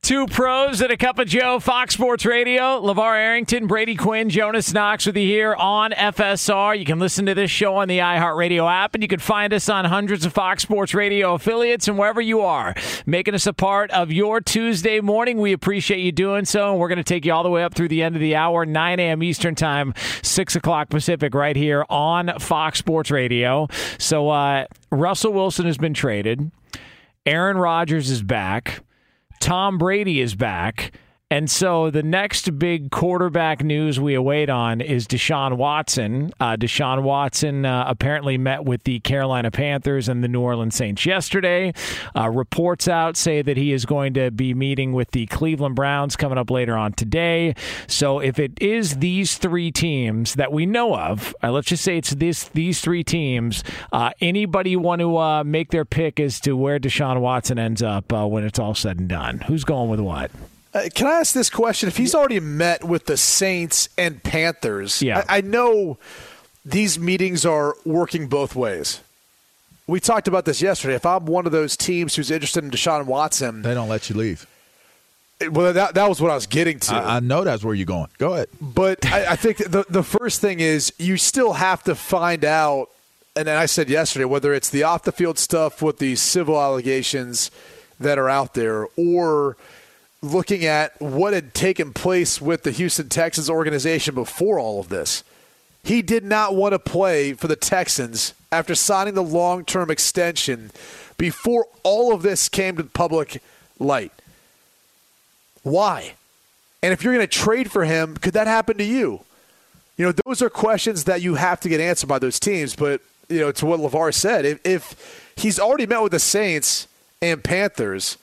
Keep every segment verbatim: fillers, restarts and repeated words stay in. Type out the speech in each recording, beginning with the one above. Two Pros and a Cup of Joe, Fox Sports Radio. LeVar Arrington, Brady Quinn, Jonas Knox with you here on F S R. You can listen to this show on the iHeartRadio app, and you can find us on hundreds of Fox Sports Radio affiliates and wherever you are, making us a part of your Tuesday morning. We appreciate you doing so, and we're going to take you all the way up through the end of the hour, nine a.m. Eastern Time, six o'clock Pacific, right here on Fox Sports Radio. So uh, Russell Wilson has been traded. Aaron Rodgers is back. Tom Brady is back, and so the next big quarterback news we await on is Deshaun Watson. Uh, Deshaun Watson uh, apparently met with the Carolina Panthers and the New Orleans Saints yesterday. Uh, reports out say that he is going to be meeting with the Cleveland Browns coming up later on today. So if it is these three teams that we know of, uh, let's just say it's this these three teams, uh, anybody want to uh, make their pick as to where Deshaun Watson ends up uh, when it's all said and done? Who's going with what? Uh, can I ask this question? If he's already met with the Saints and Panthers, yeah. I, I know these meetings are working both ways. We talked about this yesterday. If I'm one of those teams who's interested in Deshaun Watson, they don't let you leave. It, well, that that was what I was getting to. I, I know that's where you're going. Go ahead. But I, I think the the first thing is you still have to find out, and then I said yesterday, whether it's the off-the-field stuff with the civil allegations that are out there or – looking at what had taken place with the Houston Texans organization before all of this. He did not want to play for the Texans after signing the long-term extension before all of this came to public light. Why? And if you're going to trade for him, could that happen to you? You know, those are questions that you have to get answered by those teams. But, you know, to what LeVar said, if, if he's already met with the Saints and Panthers,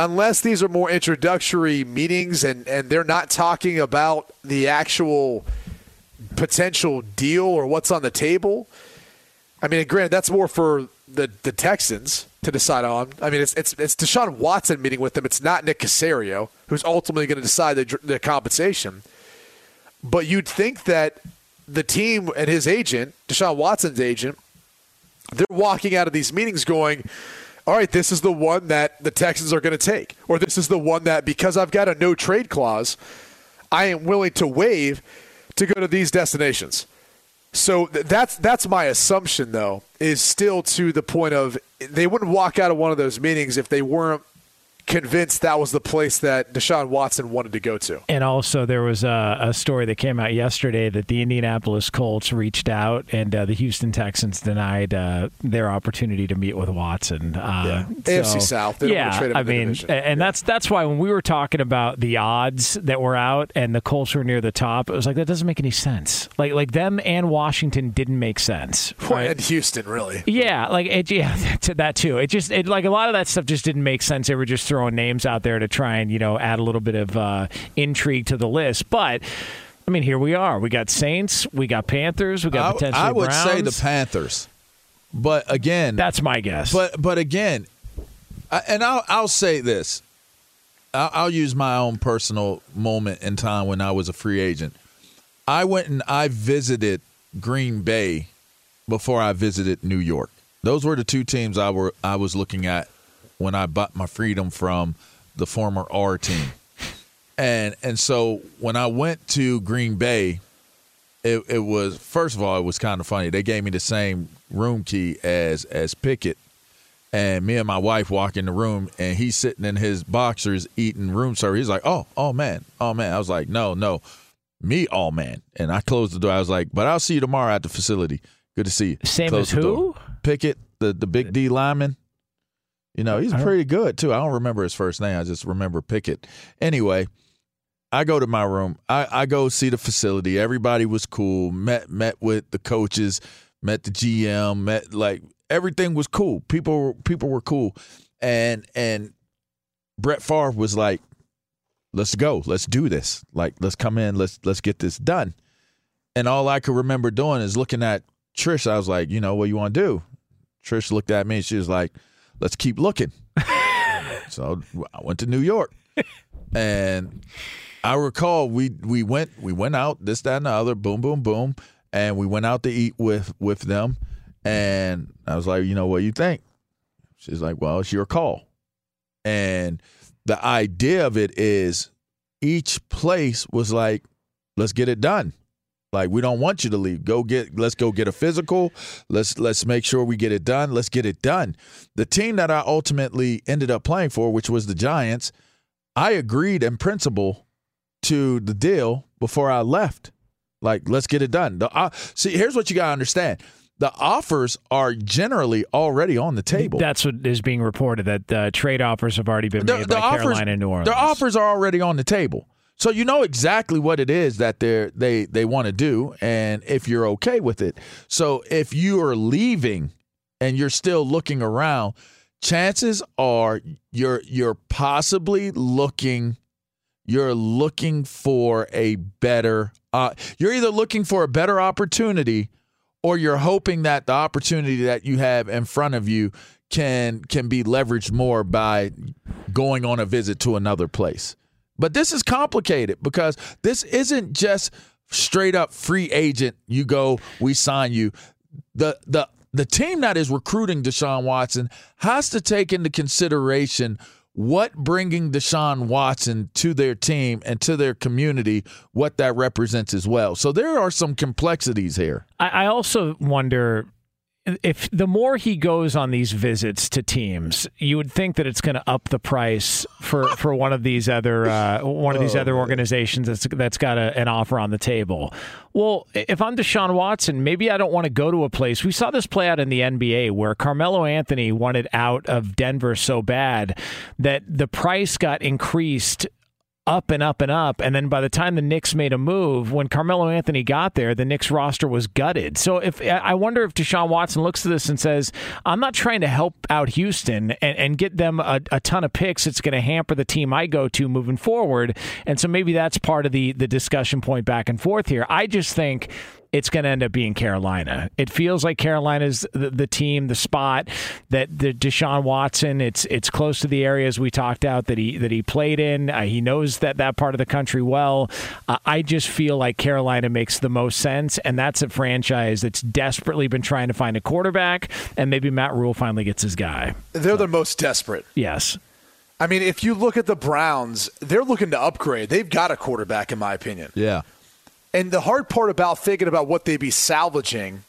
unless these are more introductory meetings and, and they're not talking about the actual potential deal or what's on the table. I mean, granted, that's more for the, the Texans to decide on. I mean, it's, it's it's Deshaun Watson meeting with them. It's not Nick Caserio, who's ultimately going to decide the, the compensation. But you'd think that the team and his agent, Deshaun Watson's agent, they're walking out of these meetings going, all right, this is the one that the Texans are going to take, or this is the one that, because I've got a no-trade clause, I am willing to waive to go to these destinations. So th- that's that's my assumption, though, is still to the point of they wouldn't walk out of one of those meetings if they weren't convinced that was the place that Deshaun Watson wanted to go to. And also there was a, a story that came out yesterday that the Indianapolis Colts reached out and uh, the Houston Texans denied uh, their opportunity to meet with Watson. Uh, yeah. so, A F C South. They yeah, don't want to trade him I mean, division. and yeah. that's that's why when we were talking about the odds that were out and the Colts were near the top, it was like, that doesn't make any sense. Like like them and Washington didn't make sense. Right? And Houston, really. Yeah, like it, yeah, that too. It just it like a lot of that stuff just didn't make sense. They were just throwing throwing names out there to try and, you know, add a little bit of uh, intrigue to the list. But, I mean, here we are. We got Saints. We got Panthers. We got potentially Browns. I would Browns. say the Panthers. But, again. That's my guess. But, but again, I, and I'll, I'll say this. I'll, I'll use my own personal moment in time when I was a free agent. I went and I visited Green Bay before I visited New York. Those were the two teams I were I was looking at when I bought my freedom from the former R team. And and so when I went to Green Bay, it, it was, first of all, it was kind of funny. They gave me the same room key as as Pickett. And me and my wife walk in the room, and he's sitting in his boxers eating room service. He's like, oh, oh, man, oh, man. I was like, no, no, me, oh, man. And I closed the door. I was like, but I'll see you tomorrow at the facility. Good to see you. Same as who? Pickett, the, the big D lineman. You know, he's pretty good, too. I don't remember his first name. I just remember Pickett. Anyway, I go to my room. I, I go see the facility. Everybody was cool. Met met with the coaches, met the G M, met like everything was cool. People people were cool. And and Brett Favre was like, let's go. Let's do this. Like, let's come in. Let's let's get this done. And all I could remember doing is looking at Trish. I was like, you know, what you want to do? Trish looked at me and she was like, let's keep looking. So I went to New York. And I recall we we went we went out, this, that, and the other, boom, boom, boom. And we went out to eat with with them. And I was like, you know, what do you think? She's like, well, it's your call. And the idea of it is each place was like, let's get it done. Like, we don't want you to leave. Go get, let's go get a physical. Let's let's make sure we get it done. Let's get it done. The team that I ultimately ended up playing for, which was the Giants, I agreed in principle to the deal before I left. Like, let's get it done. The, uh, see, here's what you got to understand. The offers are generally already on the table. That's what is being reported, that uh, trade offers have already been made the, the by offers, Carolina and New Orleans. Their offers are already on the table. So you know exactly what it is that they they they want to do, and if you're okay with it. So if you are leaving and you're still looking around, chances are you're you're possibly looking you're looking for a better uh, you're either looking for a better opportunity, or you're hoping that the opportunity that you have in front of you can can be leveraged more by going on a visit to another place. But this is complicated because this isn't just straight up free agent. You go, we sign you. The the the team that is recruiting Deshaun Watson has to take into consideration what bringing Deshaun Watson to their team and to their community, what that represents as well. So there are some complexities here. I, I also wonder if the more he goes on these visits to teams, you would think that it's going to up the price for, for one of these other uh, one of these other organizations that's that's got a, an offer on the table. Well, if I'm Deshaun Watson, maybe I don't want to go to a place. We saw this play out in the N B A where Carmelo Anthony wanted out of Denver so bad that the price got increased up and up and up, and then by the time the Knicks made a move, when Carmelo Anthony got there, the Knicks roster was gutted. So if I wonder if Deshaun Watson looks to this and says, I'm not trying to help out Houston and, and get them a, a ton of picks. It's going to hamper the team I go to moving forward. And so maybe that's part of the the discussion point back and forth here. I just think it's going to end up being Carolina. It feels like Carolina's the, the team, the spot that the Deshaun Watson. It's it's close to the areas we talked out that he that he played in. Uh, he knows that that part of the country well. Uh, I just feel like Carolina makes the most sense, and that's a franchise that's desperately been trying to find a quarterback, and maybe Matt Rhule finally gets his guy. They're so. The most desperate. Yes. I mean, if you look at the Browns, they're looking to upgrade. They've got a quarterback, in my opinion. Yeah. And the hard part about thinking about what they'd be salvaging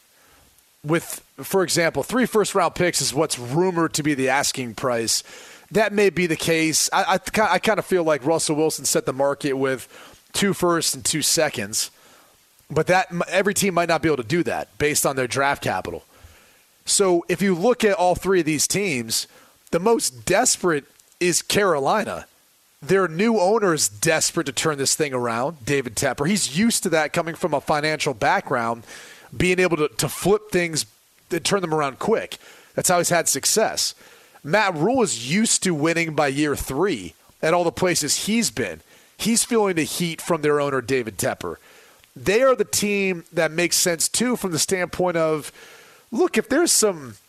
with, for example, three first-round picks is what's rumored to be the asking price. That may be the case. I, I, I kind of feel like Russell Wilson set the market with two firsts and two seconds. But that every team might not be able to do that based on their draft capital. So if you look at all three of these teams, the most desperate is Carolina. Their new owner is desperate to turn this thing around, David Tepper. He's used to that coming from a financial background, being able to, to flip things and turn them around quick. That's how he's had success. Matt Rhule is used to winning by year three at all the places he's been. He's feeling the heat from their owner, David Tepper. They are the team that makes sense, too, from the standpoint of, look, if there's some –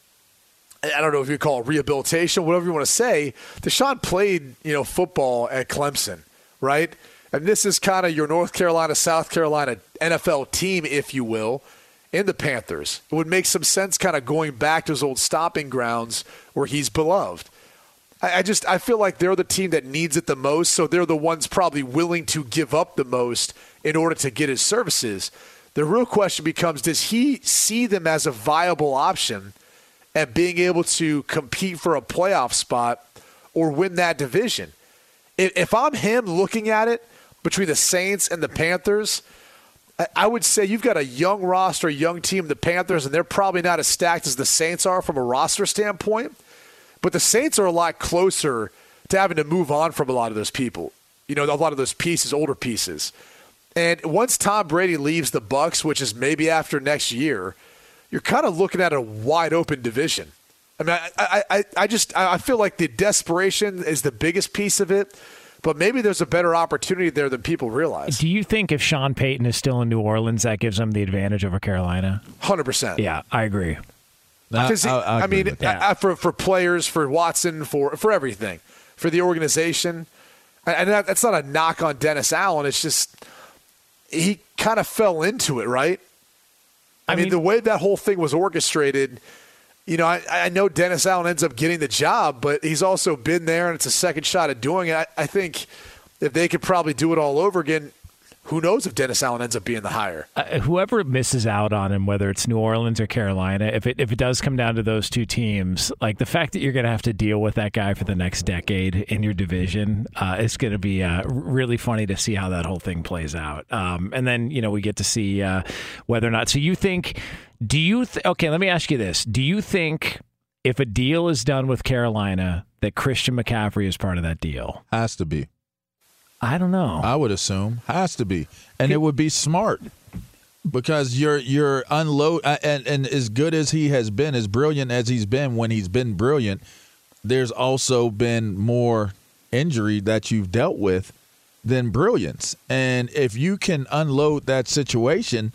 I don't know if you call it rehabilitation, whatever you want to say. Deshaun played, you know, football at Clemson, right? And this is kind of your North Carolina, South Carolina N F L team, if you will, in the Panthers. It would make some sense kind of going back to his old stomping grounds where he's beloved. I, I just I feel like they're the team that needs it the most, so they're the ones probably willing to give up the most in order to get his services. The real question becomes, does he see them as a viable option at being able to compete for a playoff spot or win that division? If, if I'm him looking at it between the Saints and the Panthers, I, I would say you've got a young roster, young team, the Panthers, and they're probably not as stacked as the Saints are from a roster standpoint. But the Saints are a lot closer to having to move on from a lot of those people, you know, a lot of those pieces, older pieces. And once Tom Brady leaves the Bucs, which is maybe after next year, you're kind of looking at a wide open division. I mean, I, I, I just I feel like the desperation is the biggest piece of it, but maybe there's a better opportunity there than people realize. Do you think if Sean Payton is still in New Orleans, that gives him the advantage over Carolina? one hundred percent. Yeah, I agree. I, he, I, I mean, I, I, for for players, for Watson, for for everything, for the organization, and that, that's not a knock on Dennis Allen. It's just he kind of fell into it, right? I, I mean, mean, the way that whole thing was orchestrated. You know, I, I know Dennis Allen ends up getting the job, but he's also been there, and it's a second shot at doing it. I, I think if they could probably do it all over again. Who knows if Dennis Allen ends up being the hire? Uh, whoever misses out on him, whether it's New Orleans or Carolina, if it if it does come down to those two teams, like the fact that you're going to have to deal with that guy for the next decade in your division, uh, it's going to be uh, really funny to see how that whole thing plays out. Um, and then, you know, we get to see uh, whether or not. So you think, do you, th- okay, let me ask you this. Do you think if a deal is done with Carolina, that Christian McCaffrey is part of that deal? Has to be. I don't know. I would assume has to be, and Could, it would be smart because you're you're unload and and as good as he has been, as brilliant as he's been when he's been brilliant, there's also been more injury that you've dealt with than brilliance. And if you can unload that situation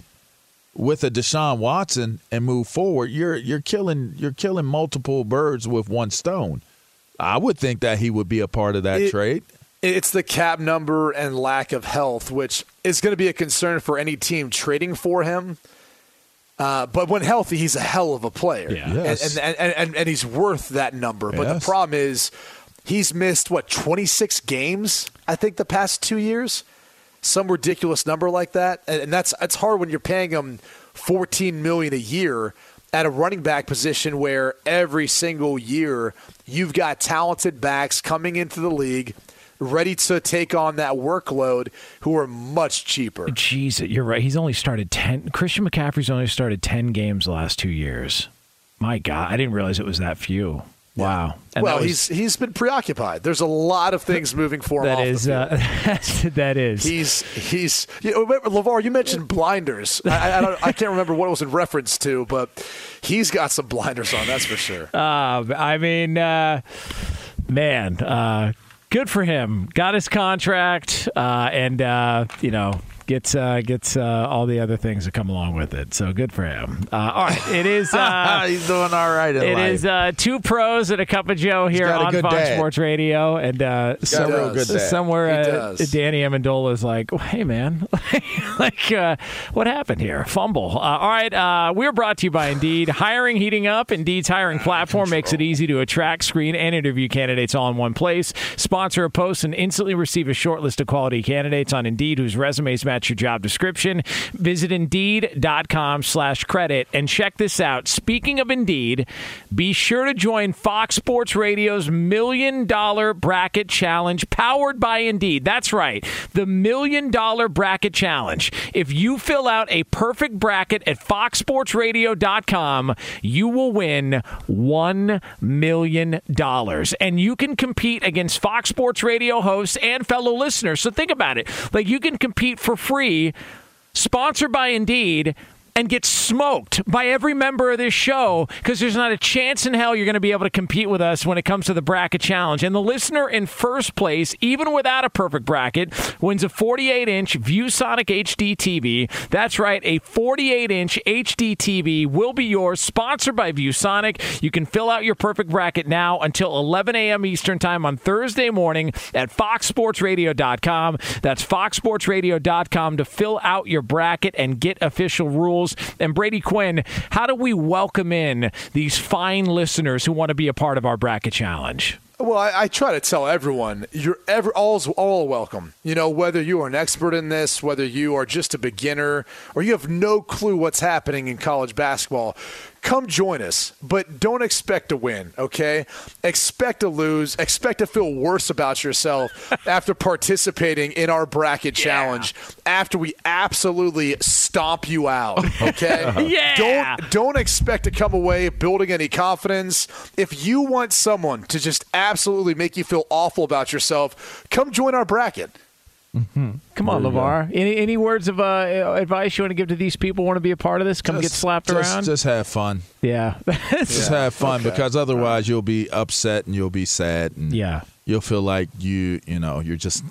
with a Deshaun Watson and move forward, you're you're killing you're killing multiple birds with one stone. I would think that he would be a part of that it, trade. It's the cap number and lack of health, which is going to be a concern for any team trading for him. Uh, but when healthy, he's a hell of a player. Yeah. Yes. And, and, and, and he's worth that number. Yes. But the problem is he's missed, what, twenty-six games, I think, the past two years? Some ridiculous number like that. And, and that's it's hard when you're paying him fourteen million dollars a year at a running back position where every single year you've got talented backs coming into the league ready to take on that workload who are much cheaper. Jeez, you're right. He's only started ten. Christian McCaffrey's only started ten games the last two years. My God, I didn't realize it was that few. Wow. And well, was, he's he's been preoccupied. There's a lot of things moving for him. That off is the field. Uh, that is. He's he's. You know, remember, LeVar, you mentioned blinders. I, I don't. I can't remember what it was in reference to, but he's got some blinders on. That's for sure. Uh, I mean, uh, man. Uh, Good for him. Got his contract, uh, and uh, you know gets uh, gets uh, all the other things that come along with it. So good for him. Uh, all right, it is. Uh, He's doing all right. In it life. Is uh, two pros and a cup of Joe here on Fox dad. Sports Radio, and uh, somewhere, somewhere uh, Danny Amendola is like, well, "Hey man, like uh, what happened here? Fumble." Uh, all right, uh, we're brought to you by Indeed. Hiring, heating up. Indeed's hiring platform makes it easy to attract, screen, and interview candidates all in one place. Sponsor a post and instantly receive a short list of quality candidates on Indeed whose resumes match your job description. Visit Indeed.com slash credit and check this out. Speaking of Indeed, be sure to join Fox Sports Radio's Million Dollar Bracket Challenge powered by Indeed. That's right, the Million Dollar Bracket Challenge. If you fill out a perfect bracket at fox sports radio dot com, you will win one million dollars. And you can compete against Fox Sports Radio hosts and fellow listeners. So think about it. Like, you can compete for free, sponsored by Indeed, and get smoked by every member of this show because there's not a chance in hell you're going to be able to compete with us when it comes to the bracket challenge. And the listener in first place, even without a perfect bracket, wins a forty-eight inch ViewSonic H D T V. That's right, a forty-eight inch H D T V will be yours, sponsored by ViewSonic. You can fill out your perfect bracket now until eleven a.m. Eastern Time on Thursday morning at fox sports radio dot com. That's fox sports radio dot com to fill out your bracket and get official rules. And Brady Quinn, how do we welcome in these fine listeners who want to be a part of our bracket challenge? Well, I, I try to tell everyone, you're ever all's all welcome. You know, whether you are an expert in this, whether you are just a beginner, or you have no clue what's happening in college basketball, come join us. But don't expect to win, okay? Expect to lose. Expect to feel worse about yourself after participating in our bracket yeah. challenge. After we absolutely stomp you out, okay? yeah. Don't don't expect to come away building any confidence. If you want someone to just absolutely make you feel awful about yourself, come join our bracket. Mm-hmm. Come on, LeVar. Any any words of uh, advice you want to give to these people who want to be a part of this? Come just, get slapped just, around? Just have fun. Yeah. Just have fun okay. because otherwise right. you'll be upset and you'll be sad. And yeah. You'll feel like you, you know, you're just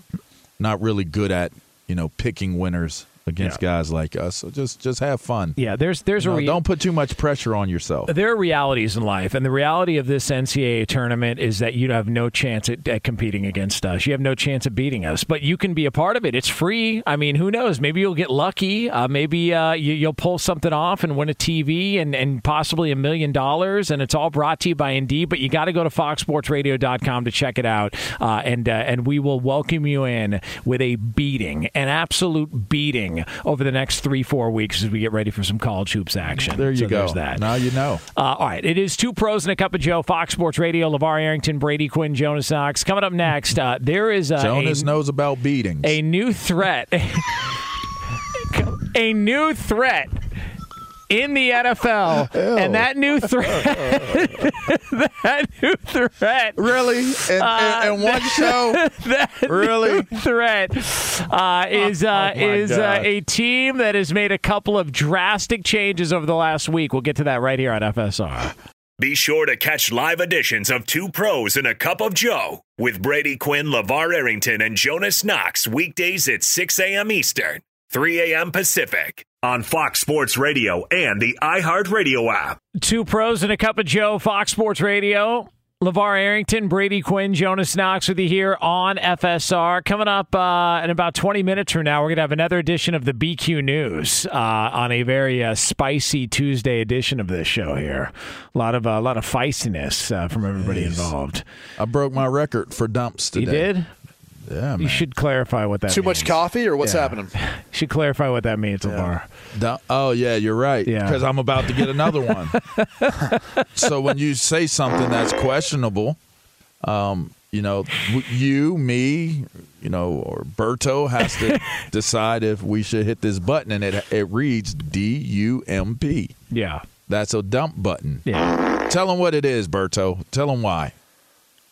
not really good at, you know, picking winners against yeah. guys like us. So just just have fun. Yeah, there's there's you know, a re- don't put too much pressure on yourself. There are realities in life, and the reality of this N C A A tournament is that you have no chance at, at competing against us. You have no chance at beating us, but you can be a part of it. It's free. I mean, who knows? Maybe you'll get lucky. Uh, maybe uh, you, you'll pull something off and win a T V and, and possibly a million dollars, and it's all brought to you by Indeed, but you got to go to fox sports radio dot com to check it out, uh, and, uh, and we will welcome you in with a beating, an absolute beating over the next three, four weeks as we get ready for some college hoops action. There you so go. There's that. Now you know. Uh, all right. It is Two Pros and a Cup of Joe, Fox Sports Radio, LeVar Arrington, Brady Quinn, Jonas Knox. Coming up next, uh, there is uh, Jonas a, knows about beatings. A new threat. a new threat. In the N F L, Ew. and that new threat, that new threat, really, and, uh, and, and one that, show, that really, new threat uh, is uh, oh is uh, a team that has made a couple of drastic changes over the last week. We'll get to that right here on F S R. Be sure to catch live editions of Two Pros and a Cup of Joe with Brady Quinn, LeVar Arrington, and Jonas Knox weekdays at six a.m. Eastern, three a.m. Pacific, on Fox Sports Radio and the iHeartRadio app. Two Pros and a Cup of Joe, Fox Sports Radio. LeVar Arrington, Brady Quinn, Jonas Knox with you here on F S R. Coming up uh, in about twenty minutes from now, we're going to have another edition of the B Q News uh, on a very uh, spicy Tuesday edition of this show here. A lot of uh, a lot of feistiness uh, from everybody Jeez. involved. I broke my record for dumps today. You did? Yeah, man. You should clarify what that Too means. Too much coffee or what's yeah. happening? You should clarify what that means, yeah. LeVar. Oh, yeah, you're right. Because yeah. I'm about to get another one. So when you say something that's questionable, um, you know, you, me, you know, or Berto has to decide if we should hit this button, and it it reads D U M P. Yeah. That's a dump button. Yeah. Tell them what it is, Berto. Tell them why.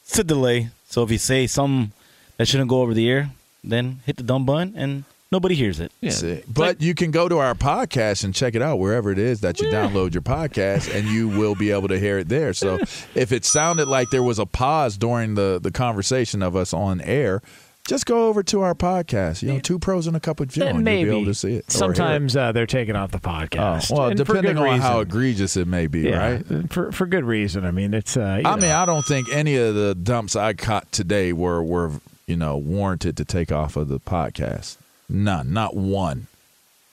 It's a delay. So if you say some that shouldn't go over the air, then hit the dumb button and nobody hears it. Yeah. But like, you can go to our podcast and check it out wherever it is that you yeah. download your podcast, and you will be able to hear it there. So if it sounded like there was a pause during the, the conversation of us on air, just go over to our podcast. You know, Two Pros and a Cup of Joe, and you'll be able to see it. Sometimes it. Uh, they're taking off the podcast. Oh, well, and depending on reason. how egregious it may be, yeah, right? For for good reason. I mean, it's. Uh, you I know. mean, I don't think any of the dumps I caught today were were you know warranted to take off of the podcast. None, not one.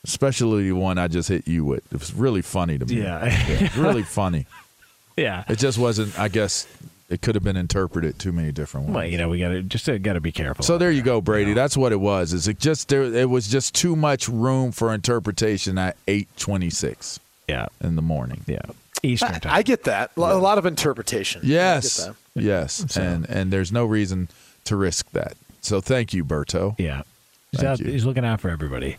Especially the one I just hit you with. It was really funny to me. Yeah, yeah it was really funny. Yeah, it just wasn't. I guess. It could have been interpreted too many different ways. Well, you know, we got to just uh, got to be careful. So there you go, Brady. You know? That's what it was. Is it just there? It was just too much room for interpretation at eight twenty-six. Yeah, in the morning. Yeah, Eastern time. I, I get that. A lot of interpretation. Yes, yes, so. and and there's no reason to risk that. So thank you, Berto. Yeah. He's, out, he's looking out for everybody.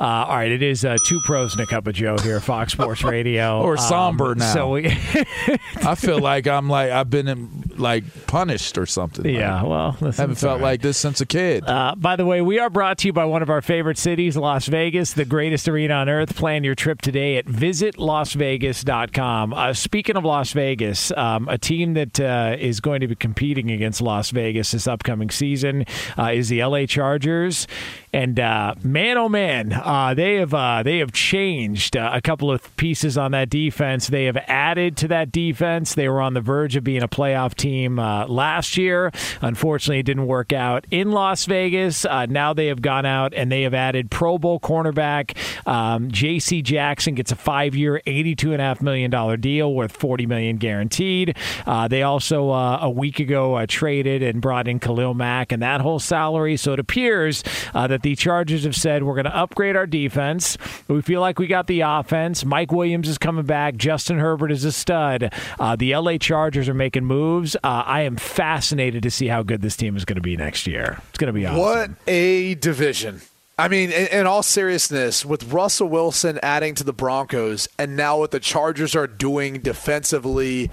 Uh, all right, it is uh, Two Pros and a Cup of Joe here, Fox Sports Radio. or somber um, now. So we I feel like I'm like I've been in, like punished or something. Yeah, like, well, I haven't felt right. like this since a kid. Uh, by the way, we are brought to you by one of our favorite cities, Las Vegas, the greatest arena on earth. Plan your trip today at visit las vegas dot com. Uh, speaking of Las Vegas, um, a team that uh, is going to be competing against Las Vegas this upcoming season uh, is the L A Chargers. And uh, man, oh man, uh, they have uh, they have changed uh, a couple of pieces on that defense. They have added to that defense. They were on the verge of being a playoff team uh, last year. Unfortunately, it didn't work out in Las Vegas. Uh, now they have gone out and they have added Pro Bowl cornerback um, J C. Jackson. Gets a five-year, eighty-two point five million dollars deal worth forty million dollars guaranteed. Uh, they also uh, a week ago uh, traded and brought in Khalil Mack and that whole salary. So it appears. Uh, that the Chargers have said, we're going to upgrade our defense. We feel like we got the offense. Mike Williams is coming back. Justin Herbert is a stud. Uh, the L A Chargers are making moves. Uh, I am fascinated to see how good this team is going to be next year. It's going to be awesome. What a division. I mean, in, in all seriousness, with Russell Wilson adding to the Broncos and now what the Chargers are doing defensively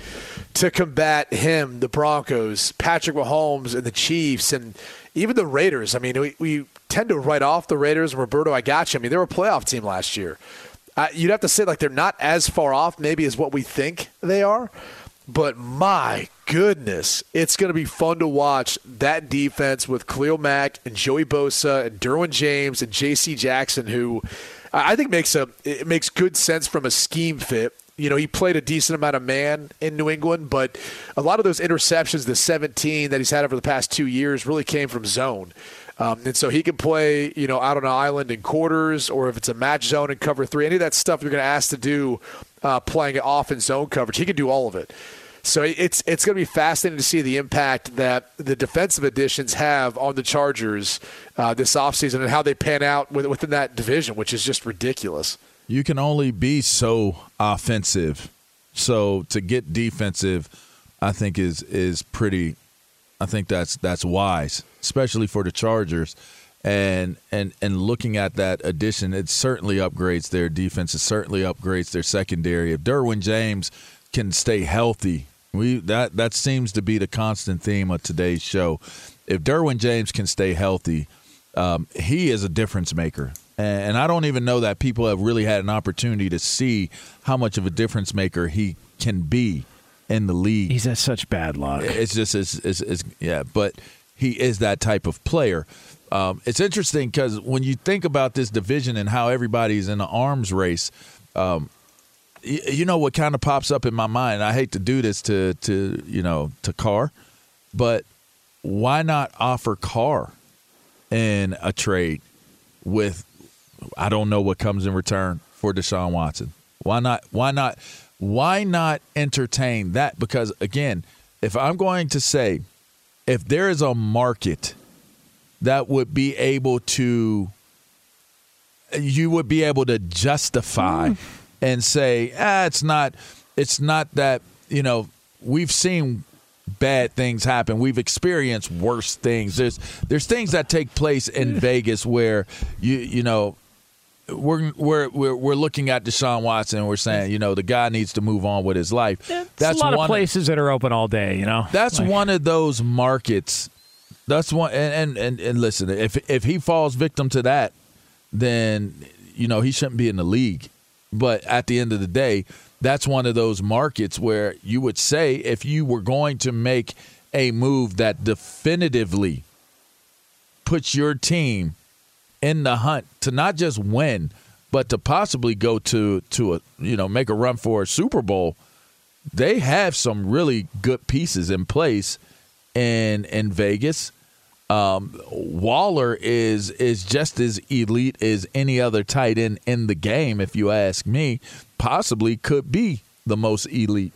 to combat him, the Broncos, Patrick Mahomes and the Chiefs and even the Raiders. I mean, we, we tend to write off the Raiders. Roberto, I got you. I mean, they were a playoff team last year. Uh, you'd have to say like they're not as far off maybe as what we think they are. But my goodness, it's going to be fun to watch that defense with Khalil Mack and Joey Bosa and Derwin James and J C Jackson, who I think makes a it makes good sense from a scheme fit. You know, he played a decent amount of man in New England, but a lot of those interceptions, the seventeen that he's had over the past two years, really came from zone. Um, and so he can play, you know, out on an island in quarters, or if it's a match zone and cover three, any of that stuff you're going to ask to do uh, playing it off in zone coverage. He can do all of it. So it's it's going to be fascinating to see the impact that the defensive additions have on the Chargers uh, this offseason and how they pan out with, within that division, which is just ridiculous. You can only be so offensive. So to get defensive, I think is is pretty – I think that's that's wise, especially for the Chargers. And, and, and looking at that addition, it certainly upgrades their defense. It certainly upgrades their secondary. If Derwin James – can stay healthy. We that that seems to be the constant theme of today's show. If Derwin James can stay healthy, um, he is a difference maker. And, and I don't even know that people have really had an opportunity to see how much of a difference maker he can be in the league. He's had such bad luck. It's just, it's, it's, it's yeah, but he is that type of player. Um, it's interesting because when you think about this division and how everybody's in the arms race, um, you know what kind of pops up in my mind? I hate to do this to, to you know, to Carr, but why not offer Carr in a trade with I don't know what comes in return for Deshaun Watson? Why not? Why not? Why not entertain that? Because, again, if I'm going to say if there is a market that would be able to you would be able to justify mm. and say, ah, it's not, it's not that, you know, we've seen bad things happen. We've experienced worse things. There's, there's things that take place in Vegas where you, you know, we're, we're, we're, we're looking at Deshaun Watson and we're saying, you know, the guy needs to move on with his life. Yeah, that's a lot of places that are open all day, you know. That's like one of those markets. That's one. And, and, and, and listen, if, if he falls victim to that, then, you know, he shouldn't be in the league. But at the end of the day, that's one of those markets where you would say if you were going to make a move that definitively puts your team in the hunt to not just win, but to possibly go to, to a, you know, make a run for a Super Bowl, they have some really good pieces in place in in Vegas. Um, Waller is is just as elite as any other tight end in the game, if you ask me. Possibly could be the most elite,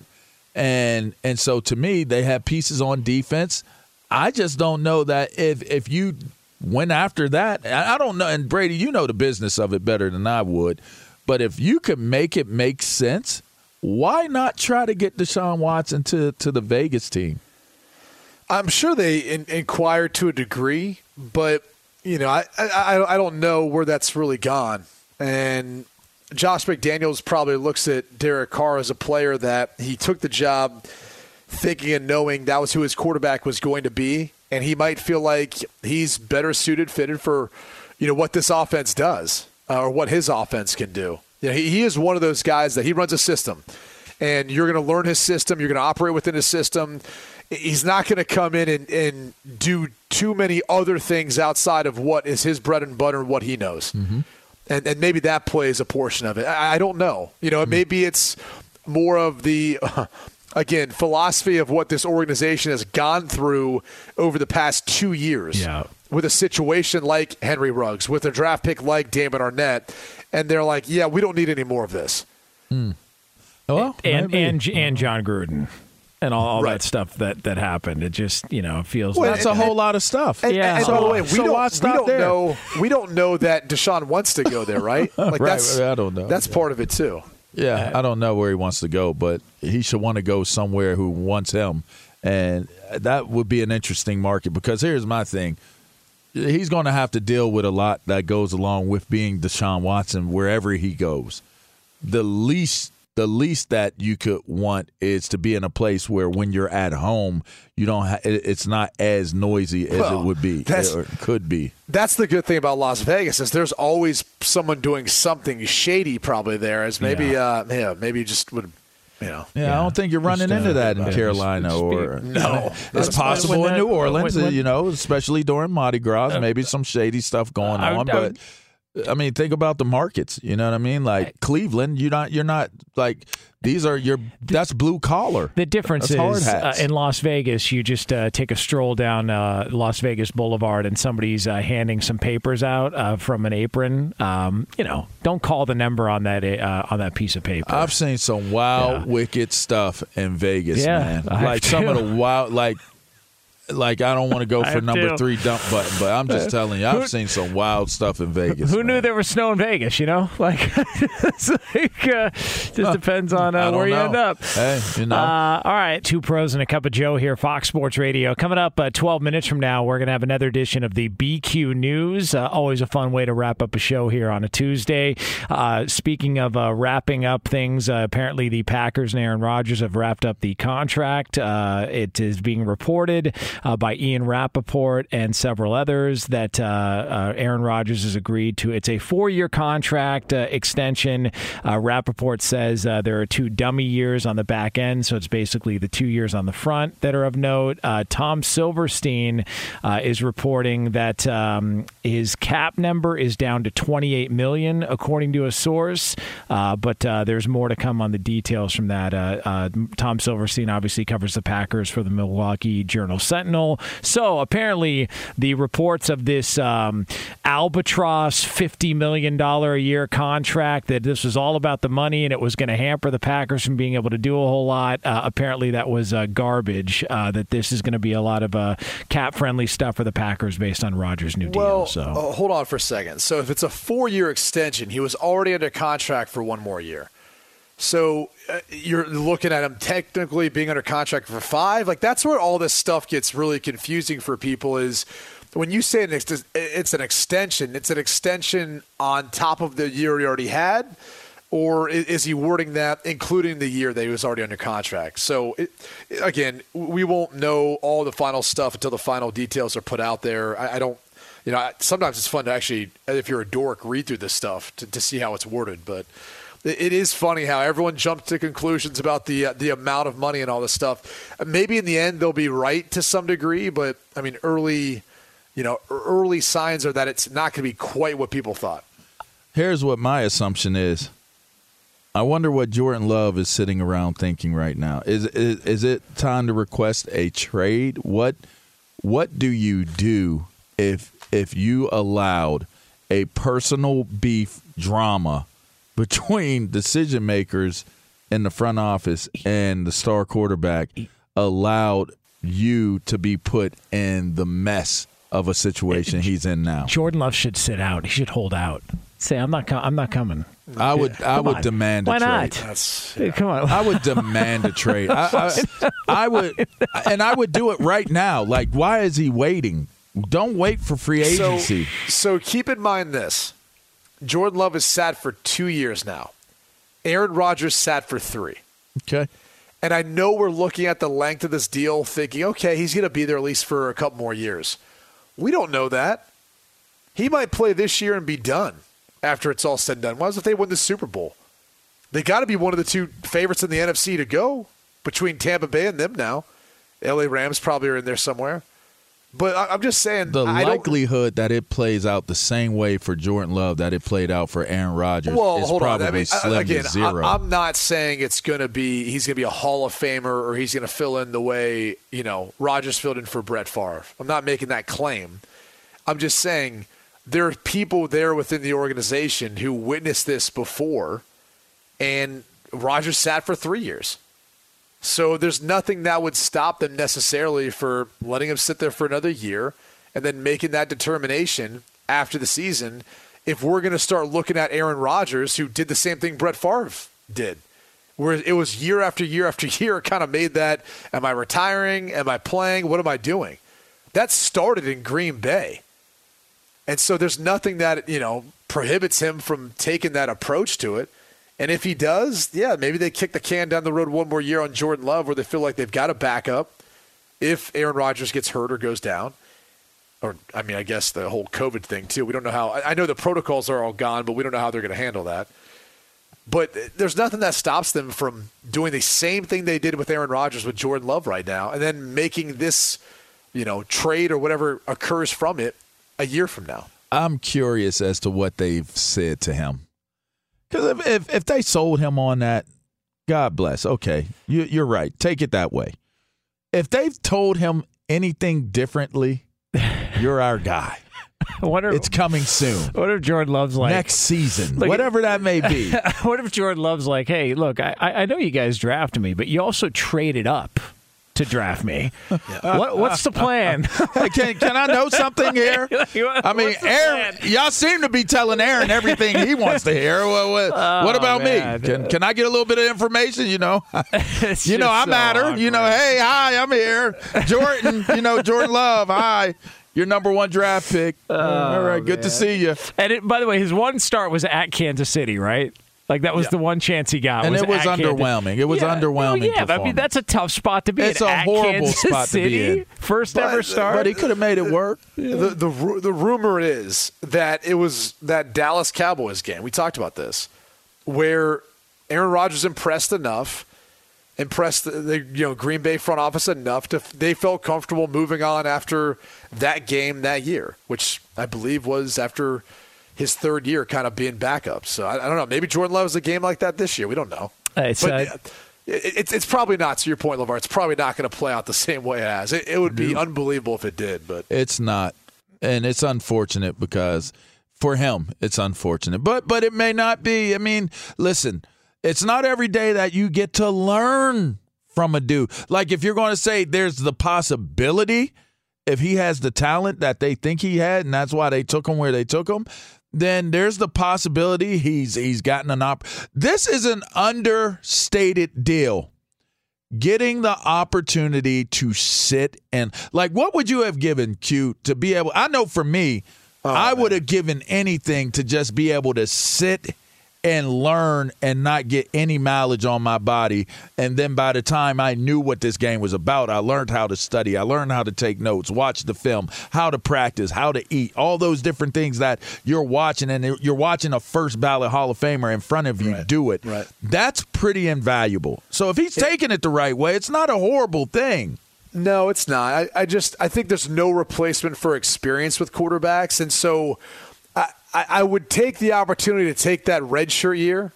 and and so to me, they have pieces on defense. I just don't know that if if you went after that, I don't know. And Brady, you know the business of it better than I would, but if you could make it make sense, why not try to get Deshaun Watson to to the Vegas team? I'm sure they in, inquire to a degree, but you know, I, I I don't know where that's really gone. And Josh McDaniels probably looks at Derek Carr as a player that he took the job thinking and knowing that was who his quarterback was going to be, and he might feel like he's better suited, fitted for you know what this offense does uh, or what his offense can do. You know, he, he is one of those guys that he runs a system, and you're going to learn his system, you're going to operate within his system. He's not going to come in and, and do too many other things outside of what is his bread and butter and what he knows. Mm-hmm. And, and maybe that plays a portion of it. I, I don't know. You know, mm-hmm. Maybe it's more of the, uh, again, philosophy of what this organization has gone through over the past two years yeah. with a situation like Henry Ruggs, with a draft pick like Damon Arnett. And they're like, yeah, we don't need any more of this. Mm. Well, and, and, and John Gruden. And all, all right. that stuff that, that happened, it just you know feels. Well, like that's a whole and, lot of stuff. And, yeah. And, and by the way, we so don't, we don't know. We don't know that Deshaun wants to go there, right? Like right. That's, I don't know. That's yeah. part of it too. Yeah, I don't know where he wants to go, but he should want to go somewhere who wants him, and that would be an interesting market. Because here's my thing: he's going to have to deal with a lot that goes along with being Deshaun Watson wherever he goes. The least the least that you could want is to be in a place where when you're at home, you don't. Ha- it's not as noisy as well, it would be or could be. That's the good thing about Las Vegas is there's always someone doing something shady probably there. As maybe yeah, uh, yeah maybe just would. You know, yeah, yeah, I don't think you're running just, into uh, that in right. Carolina it's, it's or – No. It's possible when, when in New Orleans, when, when, you know, especially during Mardi Gras, uh, maybe some shady stuff going uh, on. I would, but, I mean, think about the markets. You know what I mean? Like I, Cleveland, you're not, you're not like – These are your. That's blue collar. The difference is uh, in Las Vegas, you just uh, take a stroll down uh, Las Vegas Boulevard, and somebody's uh, handing some papers out uh, from an apron. Um, you know, don't call the number on that uh, on that piece of paper. I've seen some wild, yeah. wicked stuff in Vegas, yeah, man. I like some of the wild, like. Like, I don't want to go for number to. three dump button, but I'm just telling you, I've who, seen some wild stuff in Vegas. Who man. knew there was snow in Vegas, you know? Like, it's like uh, just huh. depends on uh, where know. you end up. Hey, you know. Uh, all right, Two Pros and a Cup of Joe here, Fox Sports Radio. Coming up uh, twelve minutes from now, we're going to have another edition of the B Q News. Uh, always a fun way to wrap up a show here on a Tuesday. Uh, speaking of uh, wrapping up things, uh, apparently the Packers and Aaron Rodgers have wrapped up the contract. Uh, it is being reported Uh, by Ian Rappaport and several others that uh, uh, Aaron Rodgers has agreed to. It's a four-year contract uh, extension. Uh, Rappaport says uh, there are two dummy years on the back end, so it's basically the two years on the front that are of note. Uh, Tom Silverstein uh, is reporting that um, his cap number is down to twenty-eight million dollars, according to a source, uh, but uh, there's more to come on the details from that. Uh, uh, Tom Silverstein obviously covers the Packers for the Milwaukee Journal Sentinel. So apparently the reports of this um, albatross fifty million dollars a year contract, that this was all about the money and it was going to hamper the Packers from being able to do a whole lot. Uh, apparently that was uh, garbage, uh, that this is going to be a lot of uh, cap-friendly stuff for the Packers based on Rodgers' new well, deal. So uh, hold on for a second. So if it's a four-year extension, he was already under contract for one more year. So uh, you're looking at him technically being under contract for five. Like, that's where all this stuff gets really confusing for people is when you say an ex- it's an extension, it's an extension on top of the year he already had, or is, is he wording that including the year that he was already under contract? So, it, again, we won't know all the final stuff until the final details are put out there. I, I don't – you know, sometimes it's fun to actually, if you're a dork, read through this stuff to, to see how it's worded, but – it is funny how everyone jumped to conclusions about the uh, the amount of money and all this stuff. Maybe in the end they'll be right to some degree, but I mean early, you know, early signs are that it's not going to be quite what people thought. Here's what my assumption is: I wonder what Jordan Love is sitting around thinking right now. Is is, is it time to request a trade? What what do you do if if you allowed a personal beef drama between decision makers in the front office and the star quarterback allowed you to be put in the mess of a situation he's in now? Jordan Love should sit out. He should hold out. Say, I'm not. Com- I'm not coming. I would. Yeah. I Come would on. demand. A Why trade. not? That's, yeah. Come on. I would demand a trade. I, I, I would, and I would do it right now. Like, why is he waiting? Don't wait for free agency. So, so keep in mind this. Jordan Love has sat for two years now. Aaron Rodgers sat for three. Okay. And I know we're looking at the length of this deal thinking, okay, he's going to be there at least for a couple more years. We don't know that. He might play this year and be done after it's all said and done. Why is it they win the Super Bowl? They got to be one of the two favorites in the N F C to go between Tampa Bay and them now. L A Rams probably are in there somewhere. But I'm just saying the I likelihood that it plays out the same way for Jordan Love that it played out for Aaron Rodgers well, is probably I mean, slim again, to zero. I'm not saying it's going to be he's going to be a Hall of Famer or he's going to fill in the way, you know, Rodgers filled in for Brett Favre. I'm not making that claim. I'm just saying there are people there within the organization who witnessed this before, and Rodgers sat for three years. So there's nothing that would stop them necessarily for letting him sit there for another year and then making that determination after the season if we're going to start looking at Aaron Rodgers, who did the same thing Brett Favre did, where it was year after year after year kind of made that, am I retiring? Am I playing? What am I doing? That started in Green Bay. And so there's nothing that, you know, prohibits him from taking that approach to it. And if he does, yeah, maybe they kick the can down the road one more year on Jordan Love where they feel like they've got a backup if Aaron Rodgers gets hurt or goes down. Or, I mean, I guess the whole COVID thing, too. We don't know how – I know the protocols are all gone, but we don't know how they're going to handle that. But there's nothing that stops them from doing the same thing they did with Aaron Rodgers with Jordan Love right now and then making this, you know, trade or whatever occurs from it a year from now. I'm curious as to what they've said to him. Because if, if, if they sold him on that, God bless. Okay, you, you're right. Take it that way. If they've told him anything differently – you're our guy. I wonder, it's coming soon. What if Jordan Love's like next season, like, whatever that may be. What if Jordan Love's like, hey, look, I, I know you guys drafted me, but you also traded up to draft me. Yeah. What, what's the plan? Hey, can can I know something here? I mean, Aaron, y'all seem to be telling Aaron everything he wants to hear. What, what, oh, what about man. me? Can can I get a little bit of information? You know, you know, I so matter. Awkward. You know, hey, hi, I'm here, Jordan. You know, Jordan Love, hi. Your number one draft pick. Oh, all right, good man. to see you. And it, by the way, his one start was at Kansas City, right? Like, that was yeah. the one chance he got. And was it was underwhelming. Kansas. It was yeah. underwhelming. Well, yeah, I mean, that's a tough spot to be in. It's a horrible Kansas spot City? to be in. First but, ever start. But he could have made it work. Yeah. The, the the rumor is that it was that Dallas Cowboys game. We talked about this, where Aaron Rodgers impressed enough, impressed the, the you know Green Bay front office enough to they felt comfortable moving on after that game that year, which I believe was after his third year kind of being backup. So I, I don't know. Maybe Jordan Love is a game like that this year. We don't know. It's, but uh, it, it's it's probably not, to your point, LeVar. It's probably not going to play out the same way it has. It, it would be unbelievable if it did. But it's not. And it's unfortunate because for him, it's unfortunate. But, but it may not be. I mean, listen, it's not every day that you get to learn from a dude. Like, if you're going to say there's the possibility, if he has the talent that they think he had and that's why they took him where they took him, then there's the possibility he's he's gotten an op. This is an understated deal. Getting the opportunity to sit and, like, what would you have given, Q, to be able? I know for me, oh, I man. would have given anything to just be able to sit and learn and not get any mileage on my body. And then by the time I knew what this game was about, I learned how to study. I learned how to take notes, watch the film, how to practice, how to eat, all those different things that you're watching. And you're watching a first ballot Hall of Famer in front of you right. do it. Right. That's pretty invaluable. So if he's it, taking it the right way, it's not a horrible thing. No, it's not. I, I just I think there's no replacement for experience with quarterbacks. And so I would take the opportunity to take that redshirt year,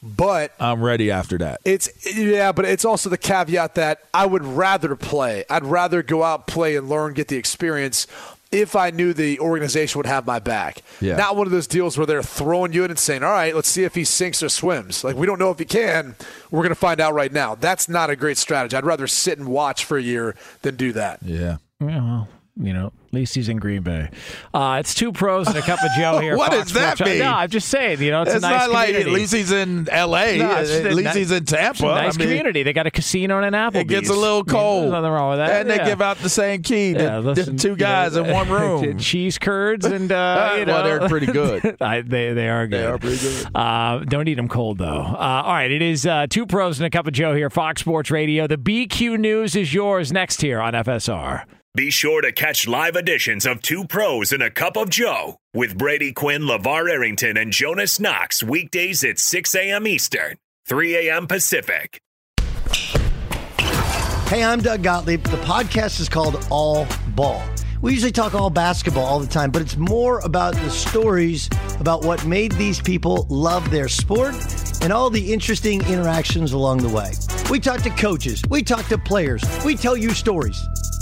but I'm ready after that. It's yeah, but it's also the caveat that I would rather play. I'd rather go out, play, and learn, get the experience if I knew the organization would have my back. Yeah. Not one of those deals where they're throwing you in and saying, all right, let's see if he sinks or swims. Like, we don't know if he can. We're going to find out right now. That's not a great strategy. I'd rather sit and watch for a year than do that. Yeah. Yeah, well. You know, at least he's in Green Bay. Uh, it's Two Pros and a Cup of Joe here. What does that mean? No, I'm just saying, you know, it's, it's a nice community. It's not like at least he's in L A. No, at least nice, he's in Tampa. It's a nice I mean, community. They got a casino and an Applebee's. It gets a little cold. I mean, there's nothing wrong with that. And yeah. they give out the same key to yeah, listen, two guys yeah, in one room. Cheese curds and, uh, you know. Well, they're pretty good. I, they, they are good. They are pretty good. Uh, don't eat them cold, though. Uh, all right, it is uh, Two Pros and a Cup of Joe here, Fox Sports Radio. The B Q News is yours next here on F S R. Be sure to catch live editions of Two Pros and a Cup of Joe with Brady Quinn, LeVar Arrington, and Jonas Knox weekdays at six a.m. Eastern, three a.m. Pacific. Hey, I'm Doug Gottlieb. The podcast is called All Ball. We usually talk all basketball all the time, but it's more about the stories about what made these people love their sport and all the interesting interactions along the way. We talk to coaches. We talk to players. We tell you stories.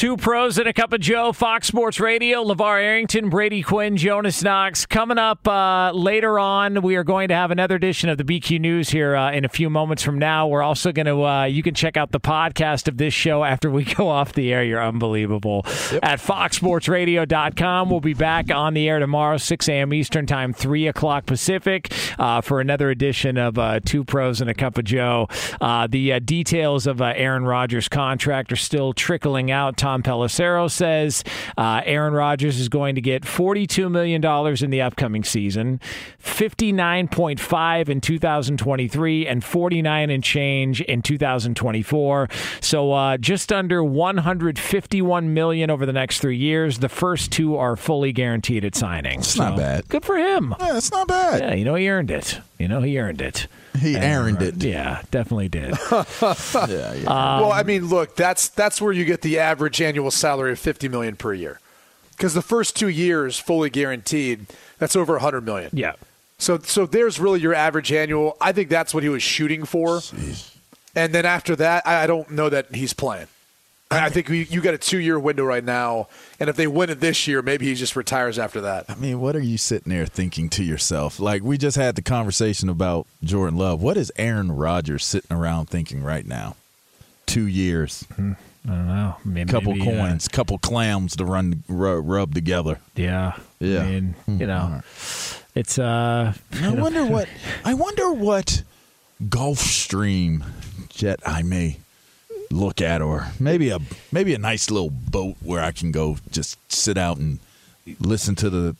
Two Pros and a Cup of Joe, Fox Sports Radio, LeVar Arrington, Brady Quinn, Jonas Knox. Coming up uh, later on, we are going to have another edition of the B Q News here uh, in a few moments from now. We're also going to, uh, you can check out the podcast of this show after we go off the air. You're unbelievable. Yep. At fox sports radio dot com. We'll be back on the air tomorrow, six a.m. Eastern Time, three o'clock Pacific, uh, for another edition of uh, Two Pros and a Cup of Joe. Uh, the uh, details of uh, Aaron Rodgers' contract are still trickling out. Tom Pelissero says uh, Aaron Rodgers is going to get forty-two million dollars in the upcoming season, fifty-nine point five in two thousand twenty-three, and forty-nine and change in two thousand twenty-four. So uh, just under one hundred fifty-one million dollars over the next three years. The first two are fully guaranteed at signing. It's so, not bad. Good for him. Yeah, it's not bad. Yeah, you know he earned it. You know he earned it. He earned it. Yeah, definitely did. yeah, yeah. Um, well, I mean, look, that's that's where you get the average annual salary of fifty million dollars per year, because the first two years fully guaranteed, that's over one hundred million dollars. Yeah. So, so there's really your average annual. I think that's what he was shooting for. Jeez. And then after that, I, I don't know that he's playing. I think we, you got a two-year window right now, and if they win it this year, maybe he just retires after that. I mean, what are you sitting there thinking to yourself? Like, we just had the conversation about Jordan Love. What is Aaron Rodgers sitting around thinking right now? Two years. Mm-hmm. I don't know. Maybe, couple maybe, coins, uh, couple clams to run rub, rub together. Yeah. Yeah. I mean, you know, mm-hmm. it's uh, – I wonder what – I wonder what Gulfstream jet I may – look at, or maybe a maybe a nice little boat where I can go just sit out and listen to the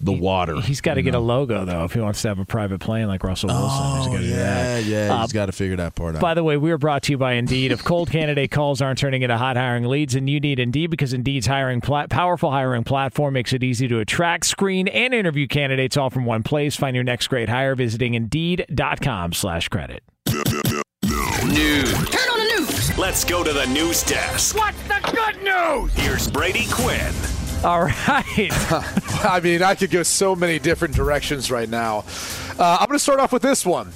the he, water. He's got to get know? a logo, though, if he wants to have a private plane like Russell Wilson. Oh, he's gotta yeah, do that. yeah. Uh, he's got to figure that part out. By the way, we are brought to you by Indeed. If cold candidate calls aren't turning into hot hiring leads, and you need Indeed, because Indeed's hiring pl- powerful hiring platform makes it easy to attract, screen, and interview candidates all from one place. Find your next great hire visiting Indeed.com slash credit. News. Turn on the news. Let's go to the news desk. What's the good news? Here's Brady Quinn. All right. I mean, I could go so many different directions right now. Uh, I'm going to start off with this one.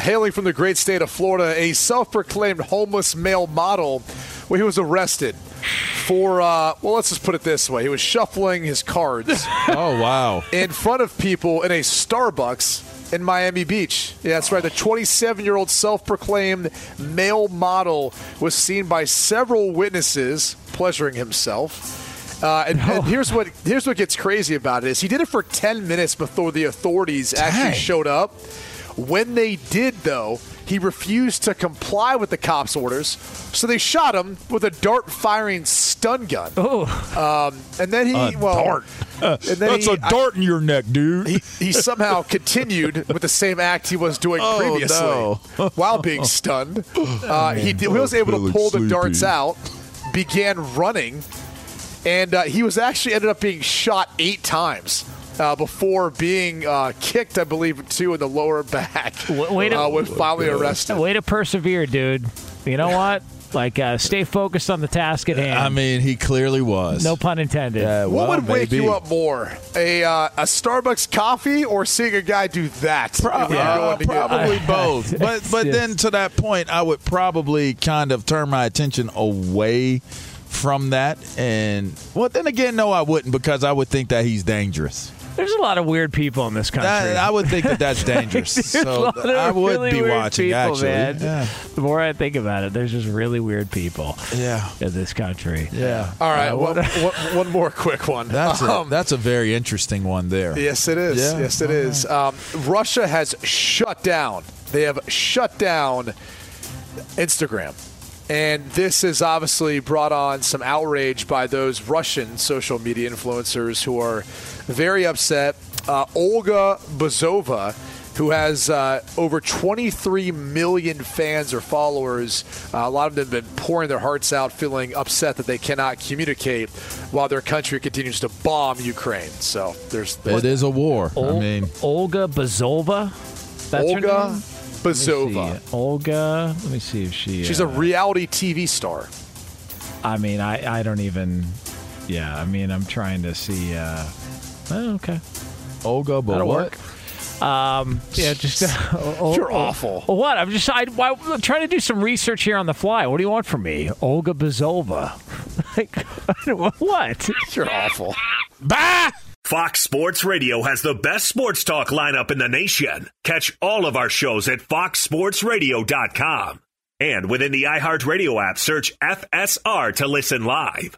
Hailing from the great state of Florida, a self-proclaimed homeless male model, well, he was arrested for, uh, well, let's just put it this way. He was shuffling his cards. Oh, wow. In front of people in a Starbucks in Miami Beach. Yeah, that's right. The twenty-seven-year-old self-proclaimed male model was seen by several witnesses pleasuring himself. Uh, and, no. and here's what here's what gets crazy about it is he did it for ten minutes before the authorities Dang. actually showed up. When they did, though, he refused to comply with the cops' orders, so they shot him with a dart-firing stun gun. Oh, um, and then he a well, dart. And then That's he, a dart I, in your neck, dude. He, he somehow continued with the same act he was doing oh, previously no. while being stunned. Uh, he, he was able to pull sleepy. the darts out, began running, and uh, he was actually ended up being shot eight times. Uh, before being uh, kicked, I believe, too, in the lower back. Way to, uh, was finally arrested. Way to persevere, dude. You know what? Like, uh, stay focused on the task at hand. I mean, he clearly was. No pun intended. Yeah, well, what would wake maybe. you up more? A uh, a Starbucks coffee, or seeing a guy do that? Probably, uh, probably both. But but then to that point, I would probably kind of turn my attention away from that. And, well, then again, no, I wouldn't, because I would think that he's dangerous. There's a lot of weird people in this country. That, I would think that that's dangerous. so I would really be watching, people, actually. Yeah. The more I think about it, there's just really weird people yeah. in this country. Yeah. All right. Uh, one, one, one more quick one. That's, um, a, that's a very interesting one there. Yes, it is. Yeah. Yes, it All is. Right. Um, Russia has shut down. They have shut down Instagram. And this has obviously brought on some outrage by those Russian social media influencers who are very upset. Uh, Olga Bazova, who has uh, over twenty-three million fans or followers, uh, a lot of them have been pouring their hearts out, feeling upset that they cannot communicate while their country continues to bomb Ukraine. So there's it what? is a war. Ol- I mean, Olga Bazova. That's Olga. Her name? Bazova. Olga, let me see if she... She's uh, a reality T V star. I mean, I, I don't even... Yeah, I mean, I'm trying to see... Uh, oh, okay. Olga, but That'll what? Work. Um, yeah, just... Uh, You're awful. What? I'm just... I, I'm trying to do some research here on the fly. What do you want from me? Olga Bazova. Like, what? You're awful. Bye! Fox Sports Radio has the best sports talk lineup in the nation. Catch all of our shows at fox sports radio dot com. And within the iHeartRadio app, search F S R to listen live.